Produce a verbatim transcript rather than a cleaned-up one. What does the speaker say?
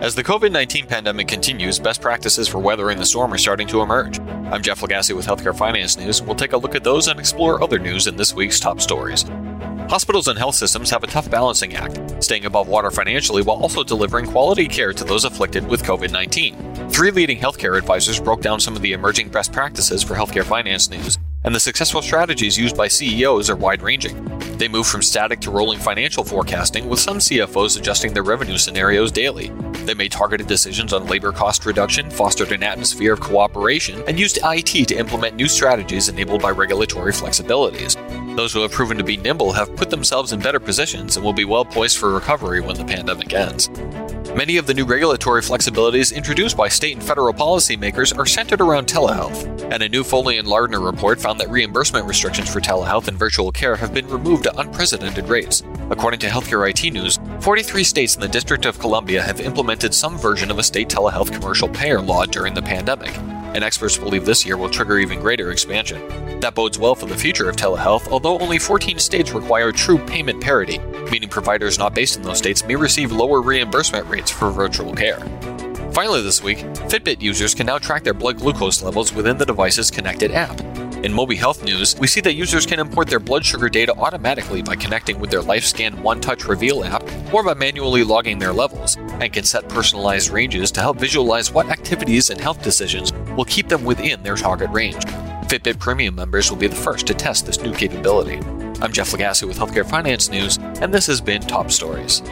As the COVID nineteen pandemic continues, best practices for weathering the storm are starting to emerge. I'm Jeff Lagasse with Healthcare Finance News, and we'll take a look at those and explore other news in this week's top stories. Hospitals and health systems have a tough balancing act, staying above water financially while also delivering quality care to those afflicted with COVID nineteen. Three leading healthcare advisors broke down some of the emerging best practices for Healthcare Finance News, and the successful strategies used by C E Os are wide-ranging. They move from static to rolling financial forecasting, with some C F Os adjusting their revenue scenarios daily. They made targeted decisions on labor cost reduction, fostered an atmosphere of cooperation, and used I T to implement new strategies enabled by regulatory flexibilities. Those who have proven to be nimble have put themselves in better positions and will be well poised for recovery when the pandemic ends. Many of the new regulatory flexibilities introduced by state and federal policymakers are centered around telehealth, and a new Foley and Lardner report found that reimbursement restrictions for telehealth and virtual care have been removed at unprecedented rates. According to Healthcare I T News, forty-three states in the District of Columbia have implemented some version of a state telehealth commercial payer law during the pandemic, and experts believe this year will trigger even greater expansion. That bodes well for the future of telehealth, although only fourteen states require true payment parity, meaning providers not based in those states may receive lower reimbursement rates for virtual care. Finally this week, Fitbit users can now track their blood glucose levels within the device's connected app. In MobiHealth News, we see that users can import their blood sugar data automatically by connecting with their LifeScan OneTouch Reveal app or by manually logging their levels, and can set personalized ranges to help visualize what activities and health decisions will keep them within their target range. Fitbit Premium members will be the first to test this new capability. I'm Jeff Lagasse with Healthcare Finance News, and this has been Top Stories.